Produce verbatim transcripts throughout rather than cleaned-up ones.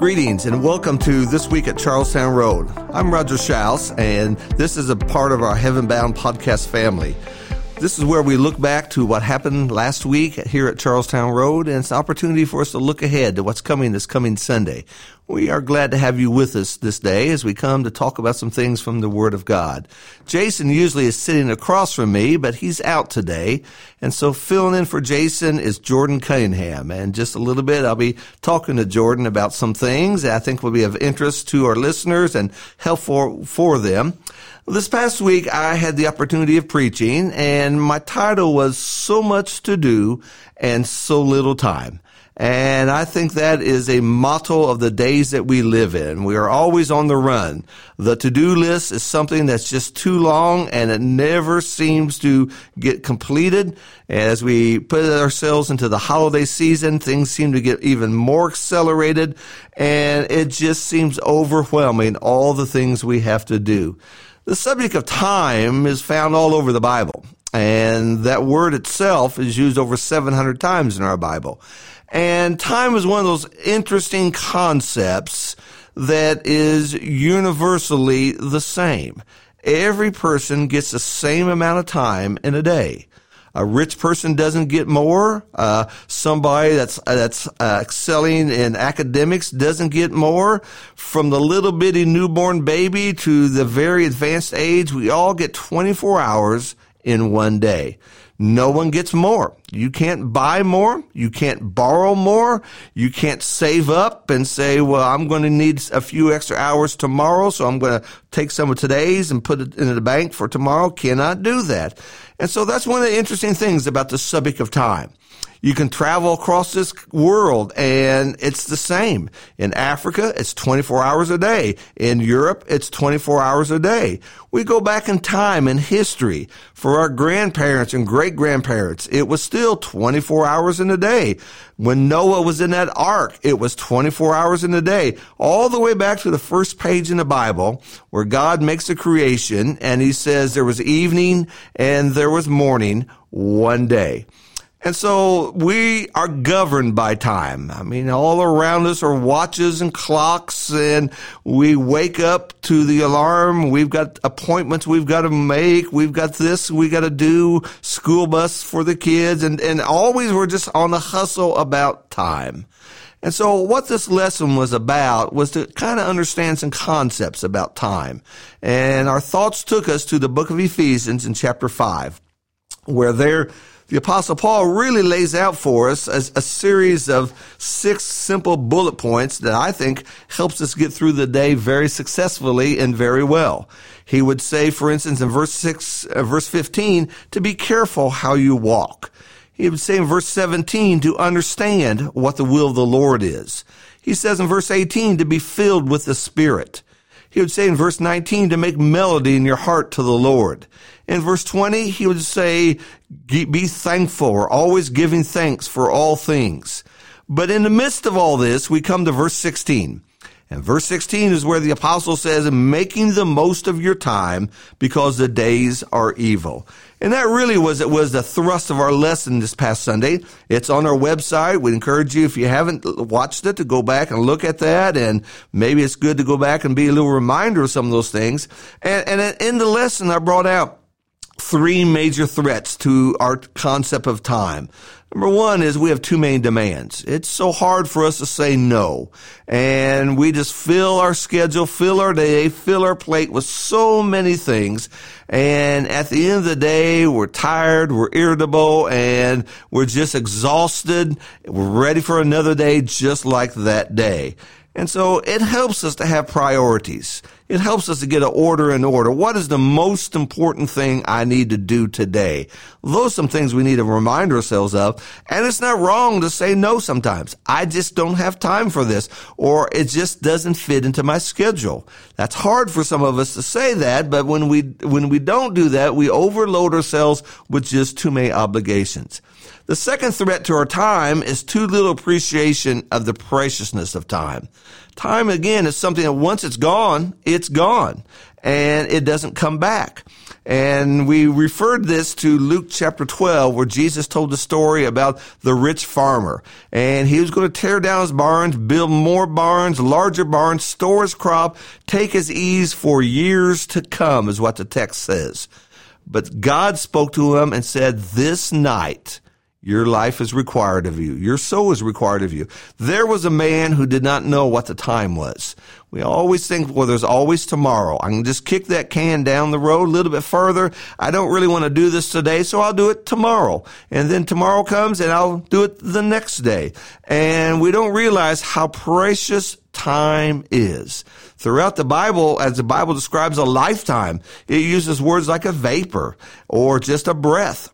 Greetings and welcome to This Week at Charlestown Road. I'm Roger Schaus, and this is a part of our Heaven Bound Podcast family. This is where we look back to what happened last week here at Charlestown Road, and it's an opportunity for us to look ahead to what's coming this coming Sunday. We are glad to have you with us this day as we come to talk about some things from the Word of God. Jason usually is sitting across from me, but he's out today, and so filling in for Jason is Jordan Cunningham. And just a little bit, I'll be talking to Jordan about some things that I think will be of interest to our listeners and helpful for them. This past week, I had the opportunity of preaching, and my title was So Much To Do and So Little Time. And I think that is a motto of the days that we live in. We are always on the run. The to-do list is something that's just too long, and it never seems to get completed. As we put ourselves into the holiday season, things seem to get even more accelerated, and it just seems overwhelming, all the things we have to do. The subject of time is found all over the Bible, and that word itself is used over seven hundred times in our Bible. And time is one of those interesting concepts that is universally the same. Every person gets the same amount of time in a day. A rich person doesn't get more. Uh, somebody that's that's uh, excelling in academics doesn't get more. From the little bitty newborn baby to the very advanced age, we all get twenty-four hours in one day. No one gets more. You can't buy more. You can't borrow more. You can't save up and say, well, I'm going to need a few extra hours tomorrow, so I'm going to take some of today's and put it in the bank for tomorrow. Cannot do that. And so that's one of the interesting things about the subject of time. You can travel across this world, and it's the same. In Africa, it's twenty-four hours a day. In Europe, it's twenty-four hours a day. We go back in time in history. For our grandparents and great-grandparents, it was still twenty-four hours in a day. When Noah was in that ark, it was twenty-four hours in a day. All the way back to the first page in the Bible, where God makes a creation, and he says there was evening and there was morning one day. And so we are governed by time. I mean, all around us are watches and clocks, and we wake up to the alarm. We've got appointments we've got to make. We've got this we got to do, school bus for the kids, and, and always we're just on the hustle about time. And so what this lesson was about was to kind of understand some concepts about time. And our thoughts took us to the book of Ephesians in chapter five, where there the Apostle Paul really lays out for us as a series of six simple bullet points that I think helps us get through the day very successfully and very well. He would say, for instance, in verse six, uh, verse fifteen, to be careful how you walk. He would say in verse seventeen, to understand what the will of the Lord is. He says in verse eighteen, to be filled with the Spirit. He would say in verse nineteen, to make melody in your heart to the Lord. In verse twenty, he would say, be thankful, or always giving thanks for all things. But in the midst of all this, we come to verse sixteen. And verse sixteen is where the apostle says, making the most of your time because the days are evil. And that really was, it was the thrust of our lesson this past Sunday. It's on our website. We encourage you, if you haven't watched it, to go back and look at that. And maybe it's good to go back and be a little reminder of some of those things. And, and in the lesson, I brought out three major threats to our concept of time. Number one is we have too many demands. It's so hard for us to say no. And we just fill our schedule, fill our day, fill our plate with so many things. And at the end of the day, we're tired, we're irritable, and we're just exhausted. We're ready for another day just like that day. And so it helps us to have priorities. It helps us to get an order in order. What is the most important thing I need to do today? Those are some things we need to remind ourselves of. And it's not wrong to say no sometimes. I just don't have time for this, or it just doesn't fit into my schedule. That's hard for some of us to say that, but when we when we don't do that, we overload ourselves with just too many obligations. The second threat to our time is too little appreciation of the preciousness of time. Time, again, is something that once it's gone, it's gone, and it doesn't come back. And we referred this to Luke chapter twelve, where Jesus told the story about the rich farmer. And he was going to tear down his barns, build more barns, larger barns, store his crop, take his ease for years to come, is what the text says. But God spoke to him and said, this night your life is required of you. Your soul is required of you. There was a man who did not know what the time was. We always think, well, there's always tomorrow. I can just kick that can down the road a little bit further. I don't really want to do this today, so I'll do it tomorrow. And then tomorrow comes, and I'll do it the next day. And we don't realize how precious time is. Throughout the Bible, as the Bible describes a lifetime, it uses words like a vapor or just a breath,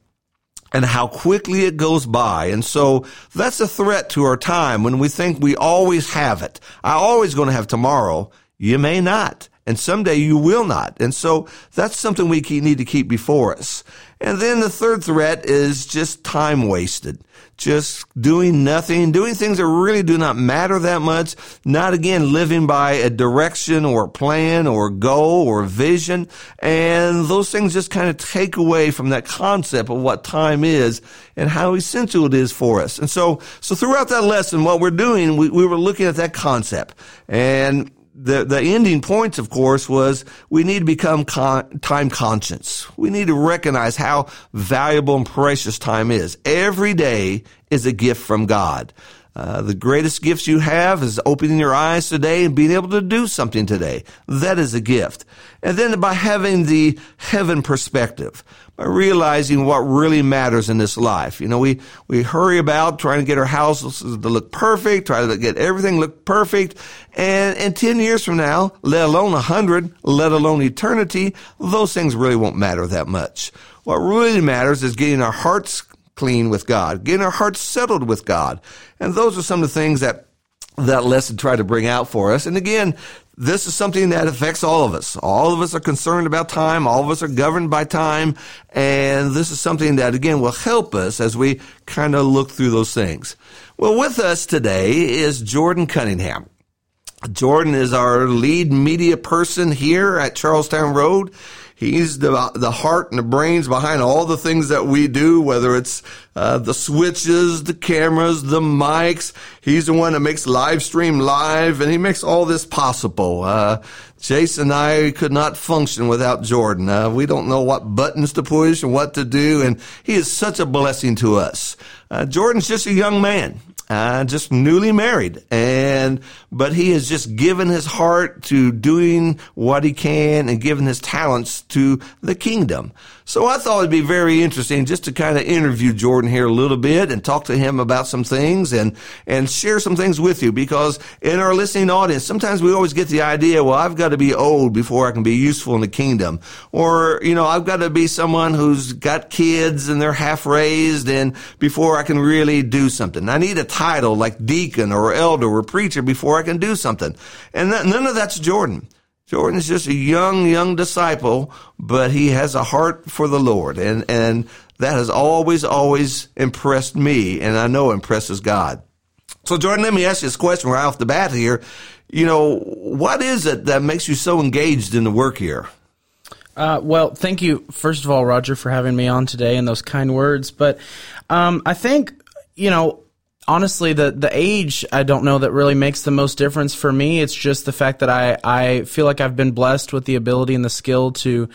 and how quickly it goes by. And so that's a threat to our time when we think we always have it. I'm always going to have tomorrow. You may not. And someday you will not. And so that's something we need to keep before us. And then the third threat is just time wasted. Just doing nothing, doing things that really do not matter that much. Not, again, living by a direction or a plan or a goal or a vision. And those things just kind of take away from that concept of what time is and how essential it is for us. And so, so throughout that lesson, what we're doing, we, we were looking at that concept. And The the ending points, of course, was we need to become con- time conscious. We need to recognize how valuable and precious time is. Every day is a gift from God. Uh, the greatest gifts you have is opening your eyes today and being able to do something today. That is a gift. And then by having the heaven perspective, by realizing what really matters in this life. You know, we, we hurry about trying to get our houses to look perfect, try to get everything look perfect. And, and ten years from now, let alone one hundred, let alone eternity, those things really won't matter that much. What really matters is getting our hearts clean with God, getting our hearts settled with God. And those are some of the things that that lesson tried to bring out for us. And again, this is something that affects all of us. All of us are concerned about time. All of us are governed by time. And this is something that, again, will help us as we kind of look through those things. Well, with us today is Jordan Cunningham. Jordan is our lead media person here at Charlestown Road. He's the the heart and the brains behind all the things that we do, whether it's uh, the switches, the cameras, the mics. He's the one that makes live stream live, and he makes all this possible. Uh, Jason and I could not function without Jordan. Uh, we don't know what buttons to push and what to do, and he is such a blessing to us. Uh, Jordan's just a young man. Uh, just newly married, and but he has just given his heart to doing what he can and given his talents to the kingdom. So I thought it'd be very interesting just to kind of interview Jordan here a little bit and talk to him about some things and and share some things with you, because in our listening audience, sometimes we always get the idea, well, I've got to be old before I can be useful in the kingdom, or you know, I've got to be someone who's got kids and they're half raised, and before I can really do something, I need a title like deacon or elder or preacher before I can do something. And that, none of that's Jordan. Jordan is just a young, young disciple, but he has a heart for the Lord. And, and that has always, always impressed me, and I know impresses God. So, Jordan, let me ask you this question right off the bat here. You know, what is it that makes you so engaged in the work here? Uh, well, thank you, first of all, Roger, for having me on today and those kind words. But um, I think, you know, honestly, the, the age, I don't know that really makes the most difference for me. It's just the fact that I, I feel like I've been blessed with the ability and the skill to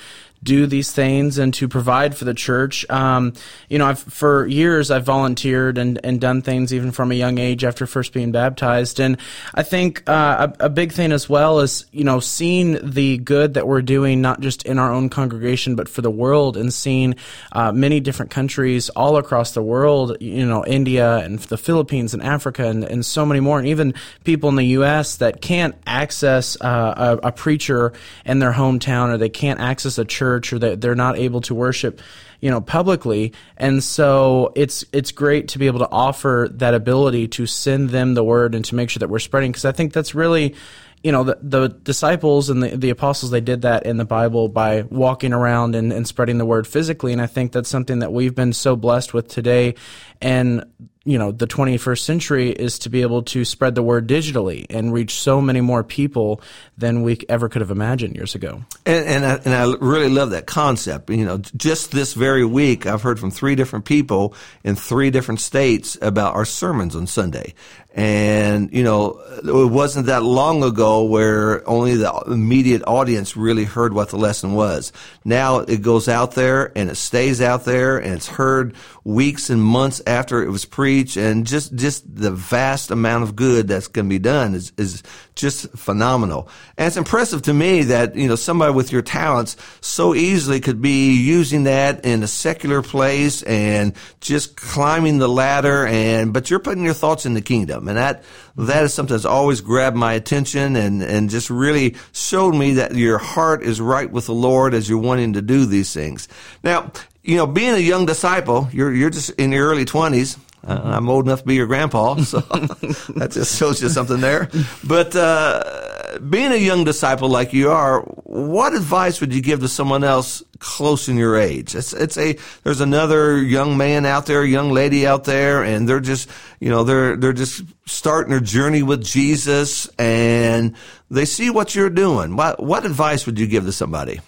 do these things and to provide for the church. Um, you know, I've, for years I've volunteered and, and done things even from a young age after first being baptized. And I think, uh, a, a big thing as well is, you know, seeing the good that we're doing, not just in our own congregation, but for the world, and seeing, uh, many different countries all across the world, you know, India and the Philippines and Africa and, and so many more. And even people in the U S that can't access, uh, a, a preacher in their hometown, or they can't access a church, or that they're not able to worship, you know, publicly. And so it's it's great to be able to offer that ability to send them the word and to make sure that we're spreading, because I think that's really, you know, the, the disciples and the, the apostles, they did that in the Bible by walking around and, and spreading the word physically. And I think that's something that we've been so blessed with today. And you know, the twenty-first century is to be able to spread the word digitally and reach so many more people than we ever could have imagined years ago. And, and, I, and I really love that concept. You know, just this very week, I've heard from three different people in three different states about our sermons on Sunday. And, you know, it wasn't that long ago where only the immediate audience really heard what the lesson was. Now it goes out there and it stays out there and it's heard weeks and months after it was preached, and just, just the vast amount of good that's going to be done is, is just phenomenal. And it's impressive to me that, you know, somebody with your talents so easily could be using that in a secular place and just climbing the ladder, and, but you're putting your thoughts in the kingdom. And that, that is something that's always grabbed my attention and, and just really showed me that your heart is right with the Lord as you're wanting to do these things. Now, you know, being a young disciple, you're, you're just in your early twenties. Uh, I'm old enough to be your grandpa, so that just shows you something there. But, uh, being a young disciple like you are, what advice would you give to someone else close in your age? It's, it's a, there's another young man out there, young lady out there, and they're just, you know, they're, they're just starting their journey with Jesus and they see what you're doing. What, what advice would you give to somebody?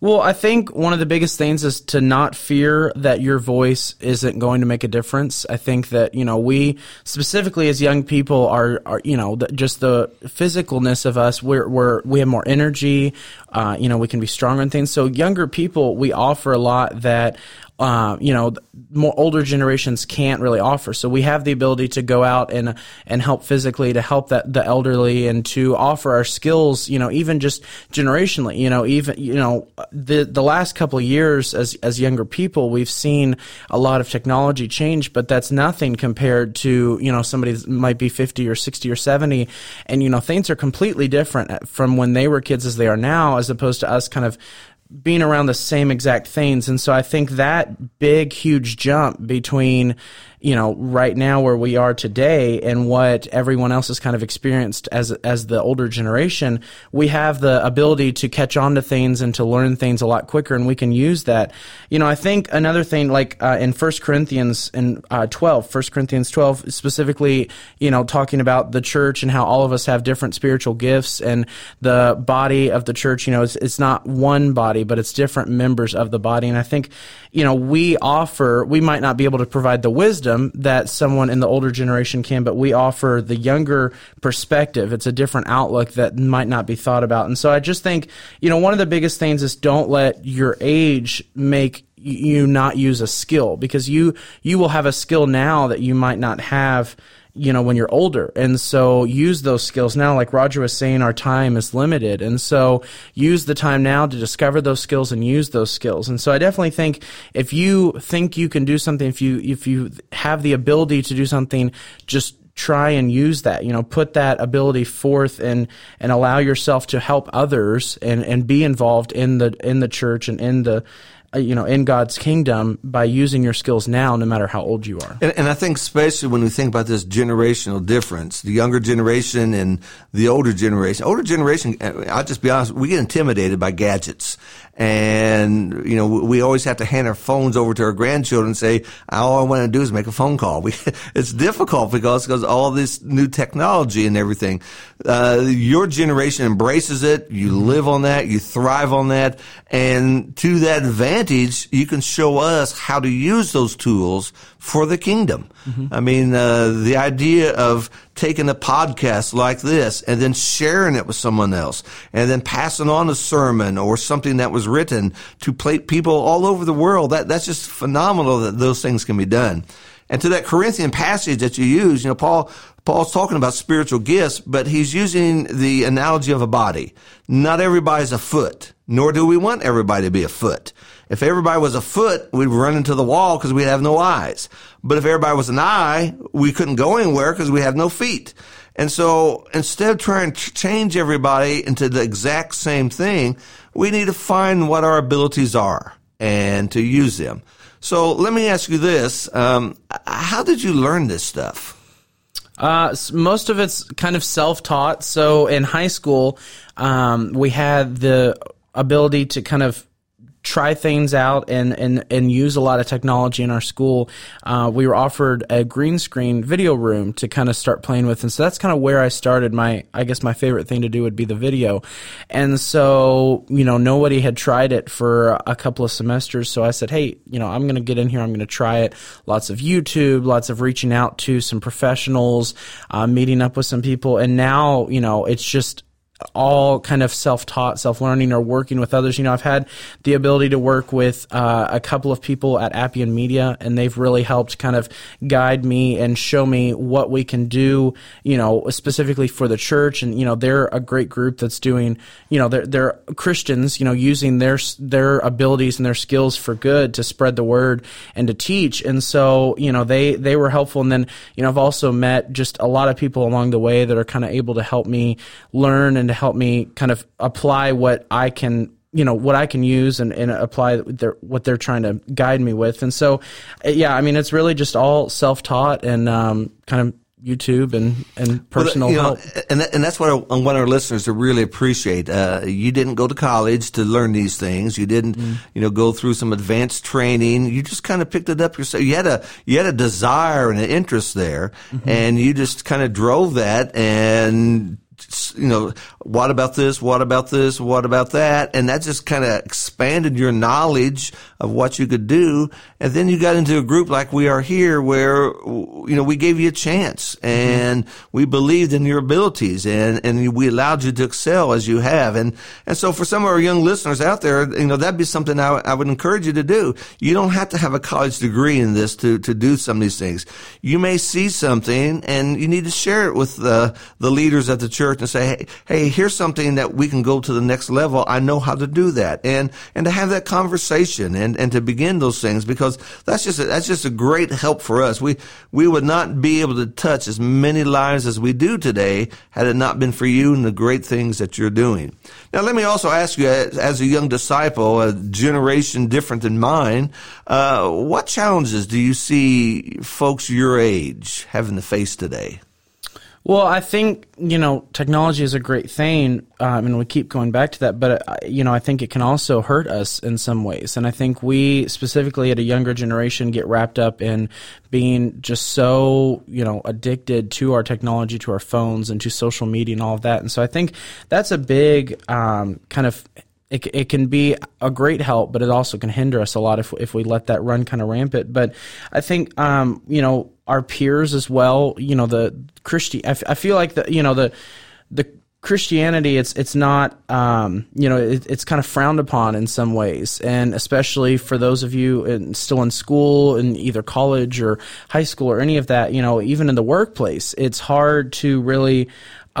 Well, I think one of the biggest things is to not fear that your voice isn't going to make a difference. I think that, you know, we specifically as young people are, are you know, just the physicalness of us, we're, we're, we have more energy, uh, you know, we can be stronger and things. So younger people, we offer a lot that, Uh, you know, more older generations can't really offer. So we have the ability to go out and and help physically, to help that the elderly, and to offer our skills. You know, even just generationally. You know, even you know the the last couple of years as as younger people, we've seen a lot of technology change, but that's nothing compared to, you know, somebody that might be fifty or sixty or seventy, and you know things are completely different from when they were kids as they are now, as opposed to us kind of being around the same exact things. And so I think that big, huge jump between, you know, right now where we are today and what everyone else has kind of experienced as, as the older generation, we have the ability to catch on to things and to learn things a lot quicker. And we can use that. You know, I think another thing, like, uh, in First Corinthians in, uh, twelve, First Corinthians twelve specifically, you know, talking about the church and how all of us have different spiritual gifts and the body of the church, you know, it's, it's not one body, but it's different members of the body. And I think, you know, we offer, we might not be able to provide the wisdom that someone in the older generation can, but we offer the younger perspective. It's a different outlook that might not be thought about. And so I just think, you know, one of the biggest things is don't let your age make you not use a skill, because you, you will have a skill now that you might not have, you know, when you're older. And so use those skills now. Like Roger was saying, our time is limited. And so use the time now to discover those skills and use those skills. And so I definitely think if you think you can do something, if you, if you have the ability to do something, just try and use that, you know, put that ability forth and, and allow yourself to help others and, and be involved in the, in the church and in the, you know, in God's kingdom by using your skills now, no matter how old you are. And, and I think especially when we think about this generational difference, the younger generation and the older generation, older generation, I'll just be honest, we get intimidated by gadgets. And, you know, we always have to hand our phones over to our grandchildren and say, all I want to do is make a phone call. We, it's difficult because, because all this new technology and everything. Uh, your generation embraces it. You live on that. You thrive on that. And to that advantage, you can show us how to use those tools for the kingdom. Mm-hmm. I mean, uh, the idea of taking a podcast like this and then sharing it with someone else and then passing on a sermon or something that was written to people all over the world, that that's just phenomenal that those things can be done. And to that Corinthian passage that you use, you know, Paul Paul's talking about spiritual gifts, but he's using the analogy of a body. Not everybody's a foot, nor do we want everybody to be a foot. If everybody was a foot, we'd run into the wall because we'd have no eyes. But if everybody was an eye, we couldn't go anywhere because we have no feet. And so instead of trying to change everybody into the exact same thing, we need to find what our abilities are and to use them. So let me ask you this. Um, how did you learn this stuff? Uh, most of it's kind of self-taught. So in high school, um, we had the ability to kind of try things out and, and, and use a lot of technology in our school, uh, we were offered a green screen video room to kind of start playing with. And so that's kind of where I started. My, I guess my favorite thing to do would be the video. And so, you know, nobody had tried it for a couple of semesters. So I said, hey, you know, I'm going to get in here. I'm going to try it. Lots of YouTube, lots of reaching out to some professionals, uh, meeting up with some people. And now, you know, it's just all kind of self-taught, self-learning, or working with others. You know, I've had the ability to work with uh, a couple of people at Appian Media, and they've really helped kind of guide me and show me what we can do, you know, specifically for the church. And, you know, they're a great group that's doing, you know, they're, they're Christians, you know, using their, their abilities and their skills for good to spread the word and to teach. And so, you know, they, they were helpful. And then, you know, I've also met just a lot of people along the way that are kind of able to help me learn and to help me kind of apply what I can, you know, what I can use and, and apply their, what they're trying to guide me with. And so, yeah, I mean, it's really just all self-taught and um, kind of YouTube and, and personal well, you know, help. And, that, and that's what I want our listeners to really appreciate. Uh, you didn't go to college to learn these things. You didn't, mm. you know, go through some advanced training. You just kind of picked it up yourself. You had a, you had a desire and an interest there, mm-hmm. and you just kind of drove that and, you know, what about this? What about this? What about that? And that just kind of expanded your knowledge of what you could do. And then you got into a group like we are here where, you know, we gave you a chance and mm-hmm. we believed in your abilities and, and we allowed you to excel as you have. And, and so for some of our young listeners out there, you know, that'd be something I, I would encourage you to do. You don't have to have a college degree in this to, to do some of these things. You may see something and you need to share it with the, the leaders at the church and say, hey, hey, here's something that we can go to the next level. I know how to do that. And, and to have that conversation and, and to begin those things, because that's just, a, that's just a great help for us. We, we would not be able to touch as many lives as we do today had it not been for you and the great things that you're doing. Now, let me also ask you, as a young disciple, a generation different than mine, uh, what challenges do you see folks your age having to face today? Well, I think, you know, technology is a great thing, um, and we keep going back to that, but, uh, you know, I think it can also hurt us in some ways. And I think we, specifically at a younger generation, get wrapped up in being just so, you know, addicted to our technology, to our phones, and to social media and all of that. And so I think that's a big um, kind of... It it can be a great help, but it also can hinder us a lot if if we let that run kind of rampant. But I think um you know our peers as well. You know the Christi- I, f- I feel like the you know the the Christianity it's it's not um you know it, it's kind of frowned upon in some ways, and especially for those of you in, still in school, in either college or high school or any of that. You know even in the workplace, it's hard to really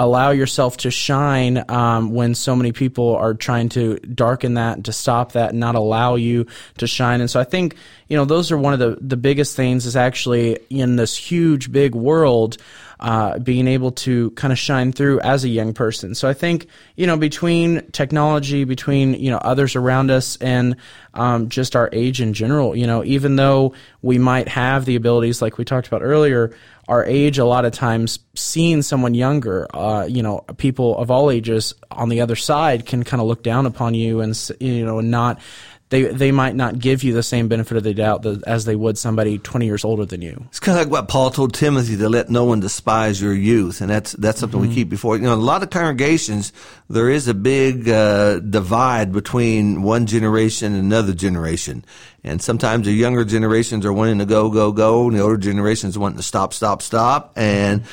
allow yourself to shine um, when so many people are trying to darken that, to stop that, and not allow you to shine. And so I think, you know, those are one of the, the biggest things is actually in this huge, big world, uh, being able to kind of shine through as a young person. So I think, you know, between technology, between, you know, others around us and um, just our age in general, you know, even though we might have the abilities like we talked about earlier, our age a lot of times, seeing someone younger, uh, you know, people of all ages on the other side can kind of look down upon you and, you know, not they they might not give you the same benefit of the doubt as they would somebody twenty years older than you. It's kind of like what Paul told Timothy, to let no one despise your youth, and that's that's something mm-hmm. we keep before. You know, a lot of congregations, there is a big uh, divide between one generation and another generation. And sometimes the younger generations are wanting to go, go, go, and the older generations wanting to stop, stop, stop. And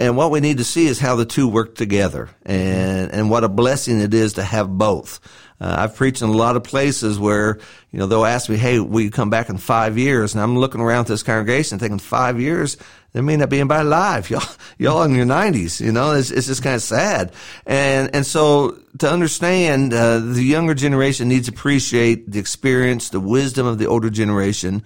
and what we need to see is how the two work together, and and what a blessing it is to have both. Uh, I've preached in a lot of places where, you know, they'll ask me, hey, will you come back in five years? And I'm looking around at this congregation thinking five years, there may not be anybody alive. Y'all, y'all in your nineties, you know, it's, it's just kind of sad. And, and so to understand, uh, the younger generation needs to appreciate the experience, the wisdom of the older generation.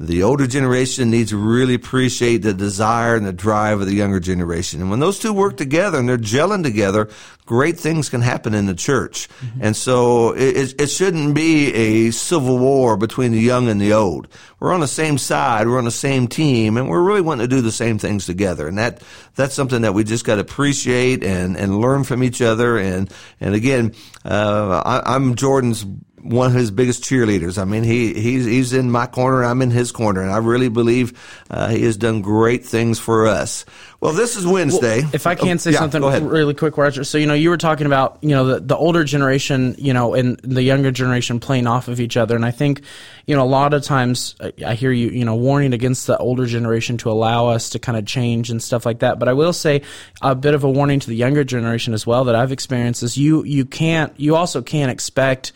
The older generation needs to really appreciate the desire and the drive of the younger generation. And when those two work together and they're gelling together, great things can happen in the church. Mm-hmm. And so it, it shouldn't be a civil war between the young and the old. We're on the same side. We're on the same team. And we're really wanting to do the same things together. And that that's something that we just got to appreciate and, and learn from each other. And, and again, uh, I, I'm Jordan's one of his biggest cheerleaders. I mean, he he's he's in my corner, I'm in his corner, and I really believe uh, he has done great things for us. Well, this is Wednesday. Well, if I can say oh, yeah, something really quick, Roger. So, you know, you were talking about, you know, the, the older generation, you know, and the younger generation playing off of each other. And I think, you know, a lot of times I hear you, you know, warning against the older generation to allow us to kind of change and stuff like that. But I will say a bit of a warning to the younger generation as well that I've experienced is you, you can't, you also can't expect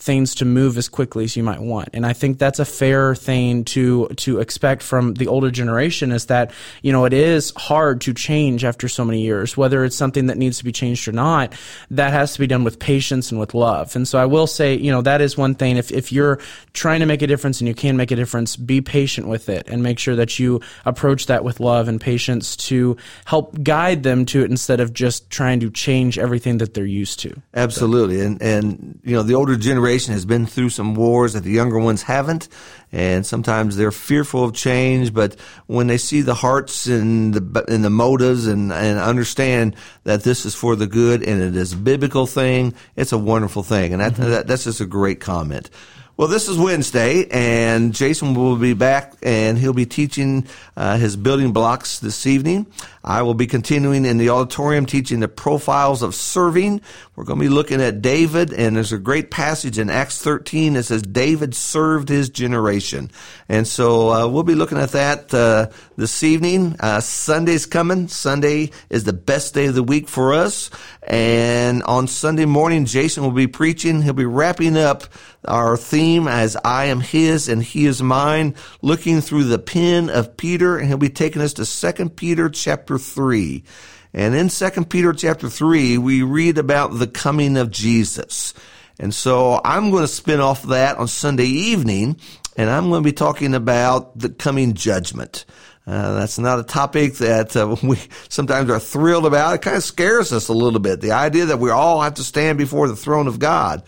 things to move as quickly as you might want. And I think that's a fair thing to to expect from the older generation is that, you know, it is hard to change after so many years, whether it's something that needs to be changed or not, that has to be done with patience and with love. And so I will say, you know, that is one thing. If if you're trying to make a difference and you can make a difference, be patient with it and make sure that you approach that with love and patience to help guide them to it instead of just trying to change everything that they're used to. Absolutely. So. And, and, you know, the older generation has been through some wars that the younger ones haven't, and sometimes they're fearful of change, but when they see the hearts and the and the motives and, and understand that this is for the good and it is a biblical thing, it's a wonderful thing. And that, mm-hmm. that that's just a great comment. Well, this is Wednesday, and Jason will be back, and he'll be teaching uh, his building blocks this evening. I will be continuing in the auditorium teaching the profiles of serving. We're going to be looking at David, and there's a great passage in Acts thirteen that says David served his generation. And so uh, we'll be looking at that uh, this evening. Uh, Sunday's coming. Sunday is the best day of the week for us. And on Sunday morning, Jason will be preaching. He'll be wrapping up our theme as I am his and he is mine, looking through the pen of Peter, and he'll be taking us to Second Peter chapter three. And in Second Peter chapter three, we read about the coming of Jesus. And so I'm going to spin off that on Sunday evening, and I'm going to be talking about the coming judgment. Uh, that's not a topic that uh, we sometimes are thrilled about. It kind of scares us a little bit, the idea that we all have to stand before the throne of God.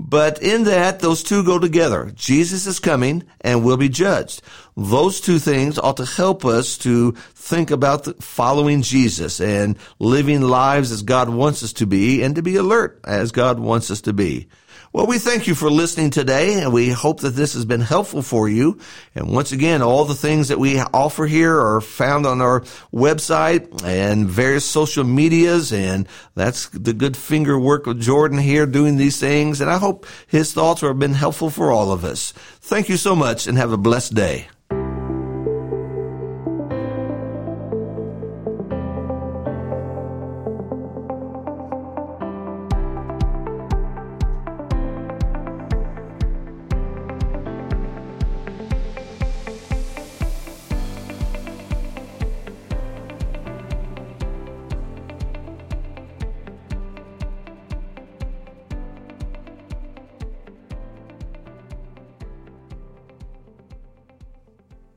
But in that, those two go together. Jesus is coming and will be judged. Those two things ought to help us to think about following Jesus and living lives as God wants us to be and to be alert as God wants us to be. Well, we thank you for listening today, and we hope that this has been helpful for you. And once again, all the things that we offer here are found on our website and various social medias, and that's the good finger work of Jordan here doing these things. And I hope his thoughts have been helpful for all of us. Thank you so much, and have a blessed day.